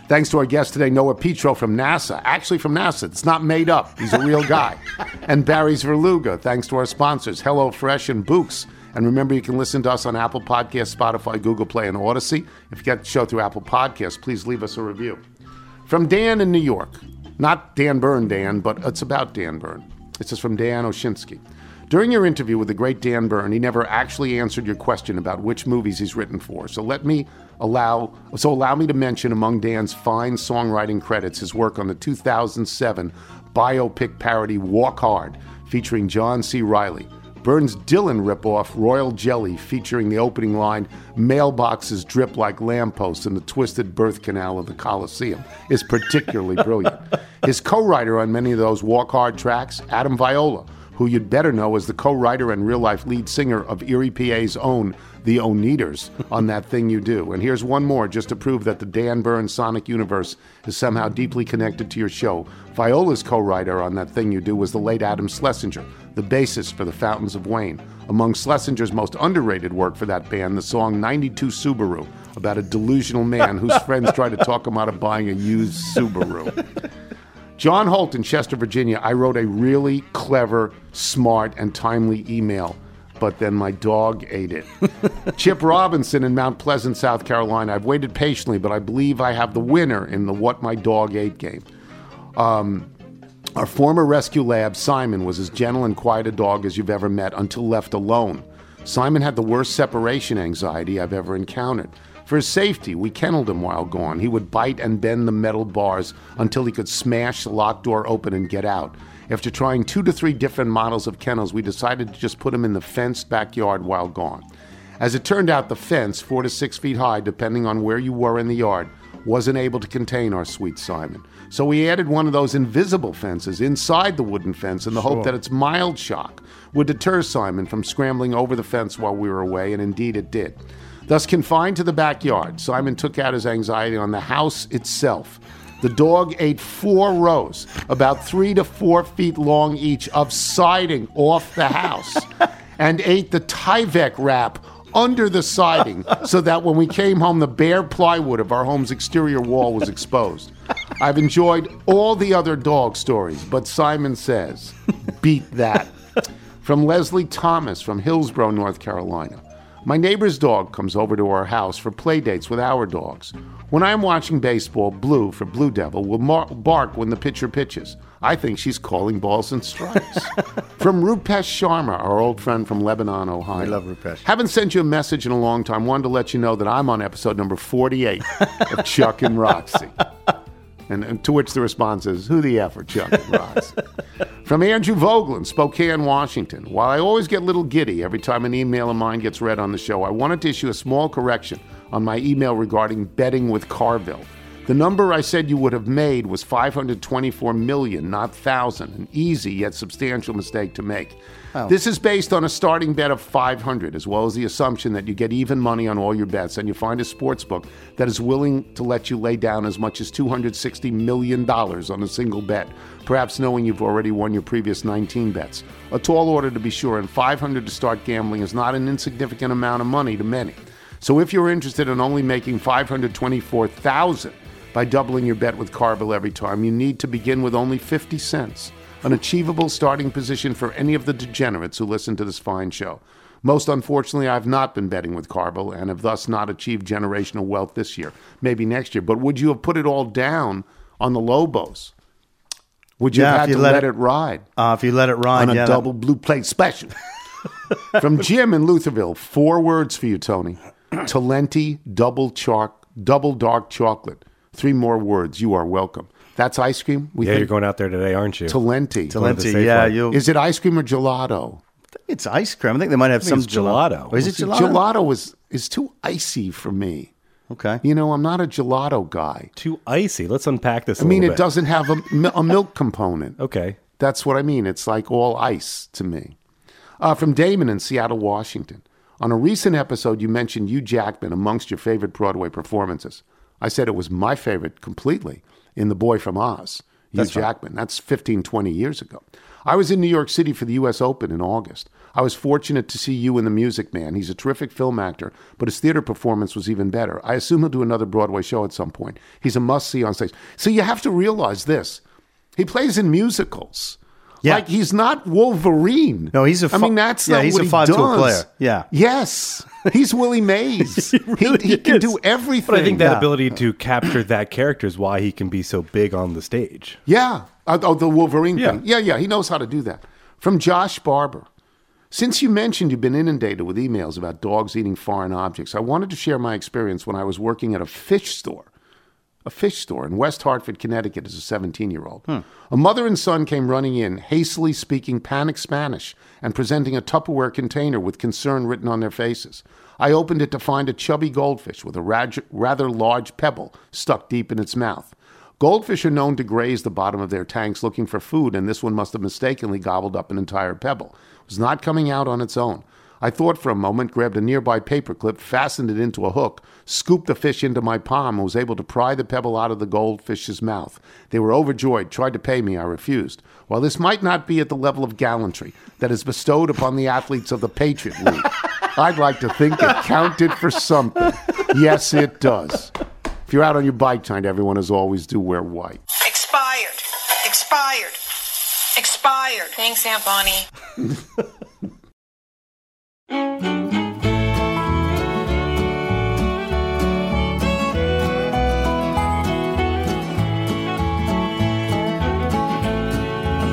Thanks to our guest today, Noah Petro from NASA. Actually from NASA. It's not made up. He's a real guy. And Barry Svrluga. Thanks to our sponsors, HelloFresh and Books. And remember, you can listen to us on Apple Podcasts, Spotify, Google Play, and Odyssey. If you get the show through Apple Podcasts, please leave us a review. From Dan in New York. Not Dan Byrne, Dan, but it's about Dan Byrne. This is from Dan Oshinsky. During your interview with the great Dan Byrne, he never actually answered your question about which movies he's written for. So let me allow so allow me to mention among Dan's fine songwriting credits his work on the two thousand seven biopic parody Walk Hard, featuring John C. Reilly. Byrne's Dylan ripoff Royal Jelly, featuring the opening line, mailboxes drip like lampposts in the twisted birth canal of the Coliseum, is particularly brilliant. His co-writer on many of those Walk Hard tracks, Adam Viola, who you'd better know as the co-writer and real-life lead singer of Erie, P A's own The Oneaters on That Thing You Do. And here's one more just to prove that the Dan Byrne Sonic universe is somehow deeply connected to your show. Viola's co-writer on That Thing You Do was the late Adam Schlesinger, the bassist for the Fountains of Wayne. Among Schlesinger's most underrated work for that band, the song ninety-two Subaru, about a delusional man whose friends try to talk him out of buying a used Subaru. John Holt in Chester, Virginia, I wrote a really clever, smart, and timely email, but then my dog ate it. Chip Robinson in Mount Pleasant, South Carolina, I've waited patiently, but I believe I have the winner in the What My Dog Ate game. Um, our former rescue lab, Simon, was as gentle and quiet a dog as you've ever met until left alone. Simon had the worst separation anxiety I've ever encountered. For his safety, we kenneled him while gone. He would bite and bend the metal bars until he could smash the locked door open and get out. After trying two to three different models of kennels, we decided to just put him in the fenced backyard while gone. As it turned out, the fence, four to six feet high, depending on where you were in the yard, wasn't able to contain our sweet Simon. So we added one of those invisible fences inside the wooden fence in the sure. hope that its mild shock would deter Simon from scrambling over the fence while we were away, and indeed it did. Thus confined to the backyard, Simon took out his anxiety on the house itself. The dog ate four rows, about three to four feet long each, of siding off the house, and ate the Tyvek wrap under the siding so that when we came home, the bare plywood of our home's exterior wall was exposed. I've enjoyed all the other dog stories, but Simon says, beat that. From Leslie Thomas from Hillsborough, North Carolina. My neighbor's dog comes over to our house for play dates with our dogs. When I am watching baseball, Blue, for Blue Devil, will mar- bark when the pitcher pitches. I think she's calling balls and strikes. From Rupesh Sharma, our old friend from Lebanon, Ohio. I love Rupesh. Haven't sent you a message in a long time. Wanted to let you know that I'm on episode number forty-eight of Chuck and Roxy. And, and to which the response is, who the F are Chuck and Roxy? From Andrew Vogelin, Spokane, Washington. While I always get a little giddy every time an email of mine gets read on the show, I wanted to issue a small correction on my email regarding betting with Carville. The number I said you would have made was five hundred twenty-four million dollars, not one thousand dollars, an easy yet substantial mistake to make. Oh. This is based on a starting bet of five hundred dollars, as well as the assumption that you get even money on all your bets, and you find a sportsbook that is willing to let you lay down as much as two hundred sixty million dollars on a single bet, perhaps knowing you've already won your previous nineteen bets. A tall order to be sure, and five hundred dollars to start gambling is not an insignificant amount of money to many. So if you're interested in only making five hundred twenty-four thousand dollars, by doubling your bet with Carville every time, you need to begin with only fifty cents, an achievable starting position for any of the degenerates who listen to this fine show. Most unfortunately, I've not been betting with Carville and have thus not achieved generational wealth this year, maybe next year. But would you have put it all down on the Lobos? Would you yeah, have had you to let, let it, it ride? Uh, if you let it ride, on yeah, a double that... blue plate special. From Jim in Lutherville, four words for you, Tony. Talenti, double chalk, double dark chocolate. Three more words. You are welcome. That's ice cream? We yeah, think? You're going out there today, aren't you? Talenti. Talenti, yeah. You'll... Is it ice cream or gelato? It's ice cream. I think they might have some gelato. gelato. Oh, is it gelato? Gelato is, is too icy for me. Okay. You know, I'm not a gelato guy. Too icy. Let's unpack this a I mean, little bit. It doesn't have a, a milk component. Okay. That's what I mean. It's like all ice to me. Uh, from Damon in Seattle, Washington. On a recent episode, you mentioned Hugh Jackman amongst your favorite Broadway performances. I said it was my favorite completely in The Boy from Oz, Hugh Jackman. That's fifteen, twenty years ago. I was in New York City for the U S Open in August. I was fortunate to see you in The Music Man. He's a terrific film actor, but his theater performance was even better. I assume he'll do another Broadway show at some point. He's a must-see on stage. So you have to realize this. He plays in musicals. Yeah. Like, he's not Wolverine. No, he's a... Fa- I mean, that's yeah, not he's what a Fontool he does. Player. Yeah. Yes. He's Willie Mays. he really he, he can do everything. But I think that yeah. ability to capture that character is why he can be so big on the stage. Yeah. Oh, the Wolverine yeah. thing. Yeah, yeah. He knows how to do that. From Josh Barber. Since you mentioned you've been inundated with emails about dogs eating foreign objects, I wanted to share my experience when I was working at a fish store. A fish store in West Hartford, Connecticut, as a seventeen-year-old. Hmm. A mother and son came running in, hastily speaking panic Spanish and presenting a Tupperware container with concern written on their faces. I opened it to find a chubby goldfish with a rag- rather large pebble stuck deep in its mouth. Goldfish are known to graze the bottom of their tanks looking for food, and this one must have mistakenly gobbled up an entire pebble. It was not coming out on its own. I thought for a moment, grabbed a nearby paperclip, fastened it into a hook, scooped the fish into my palm, and was able to pry the pebble out of the goldfish's mouth. They were overjoyed, tried to pay me. I refused. While this might not be at the level of gallantry that is bestowed upon the athletes of the Patriot League, I'd like to think it counted for something. Yes, it does. If you're out on your bike tonight, everyone, as always, do wear white. Expired. Expired. Expired. Thanks, Aunt Bonnie. I'm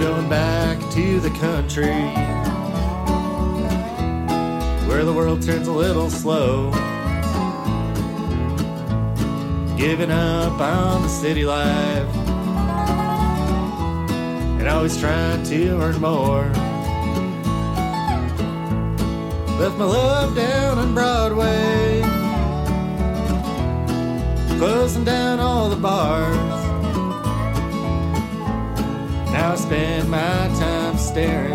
going back to the country, where the world turns a little slow, giving up on the city life, and always trying to earn more. Left my love down on Broadway, closing down all the bars. Now I spend my time staring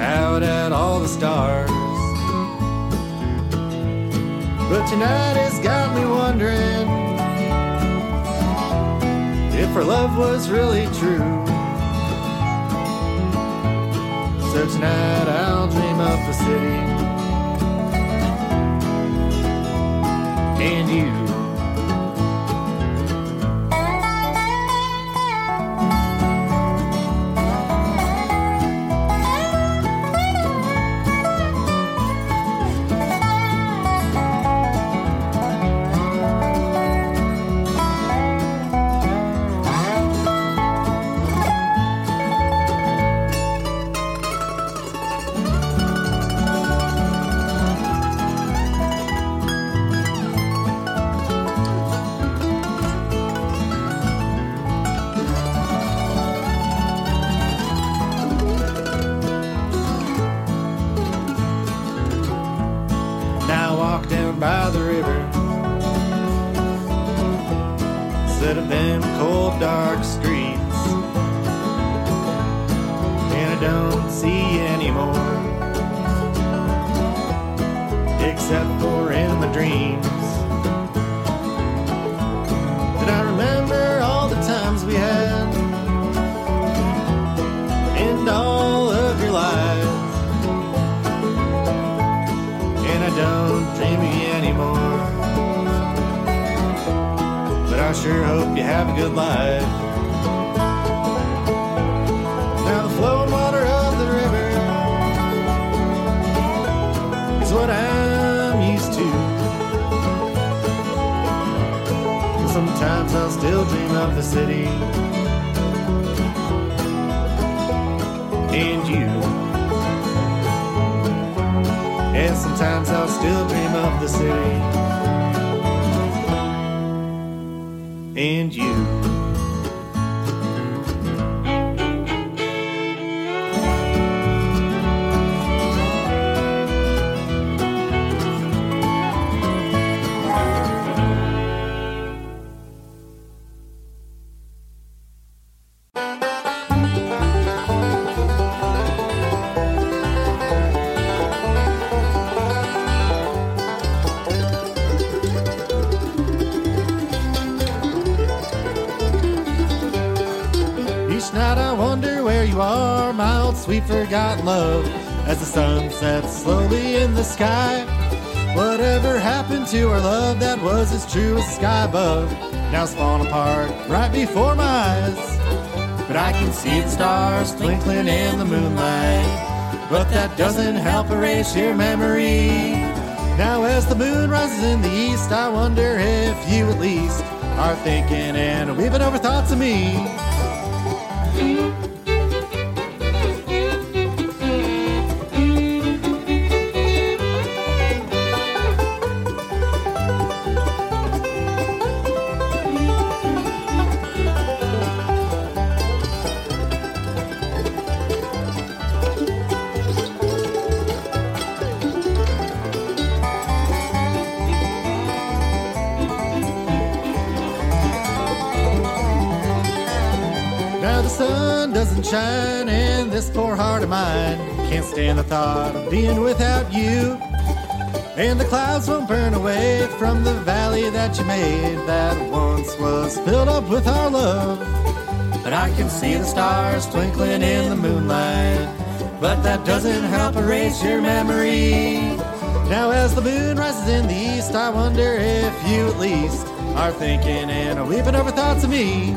out at all the stars. But tonight has got me wondering if her love was really true. So tonight I'll dream of the city and you. out of them cold, dark streets. And I don't see anymore, except for in my dreams. And I remember all the times we had, and all of your lies. And I don't dream anymore, but I sure hope you have a good life. Now the flowing water of the river is what I'm used to, and sometimes I'll still dream of the city and you. And sometimes I'll still dream of the city and you. We forgot love as the sun sets slowly in the sky. Whatever happened to our love that was as true as sky above, now's fallen apart right before my eyes. But I can see the stars twinkling in the moonlight, but that doesn't help erase your memory. Now as the moon rises in the east, I wonder if you at least are thinking and are weaving over thoughts of me. Shine, and this poor heart of mine can't stand the thought of being without you. And the clouds won't burn away from the valley that you made, that once was filled up with our love. But I can see the stars twinkling in the moonlight, but that doesn't help erase your memory. Now as the moon rises in the east, I wonder if you at least are thinking and are weeping over thoughts of me.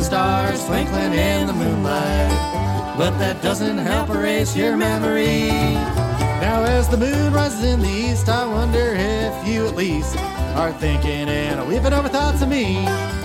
Stars twinkling in the moonlight, but that doesn't help erase your memory. Now as the moon rises in the east, I wonder if you at least are thinking and are weeping over thoughts of me.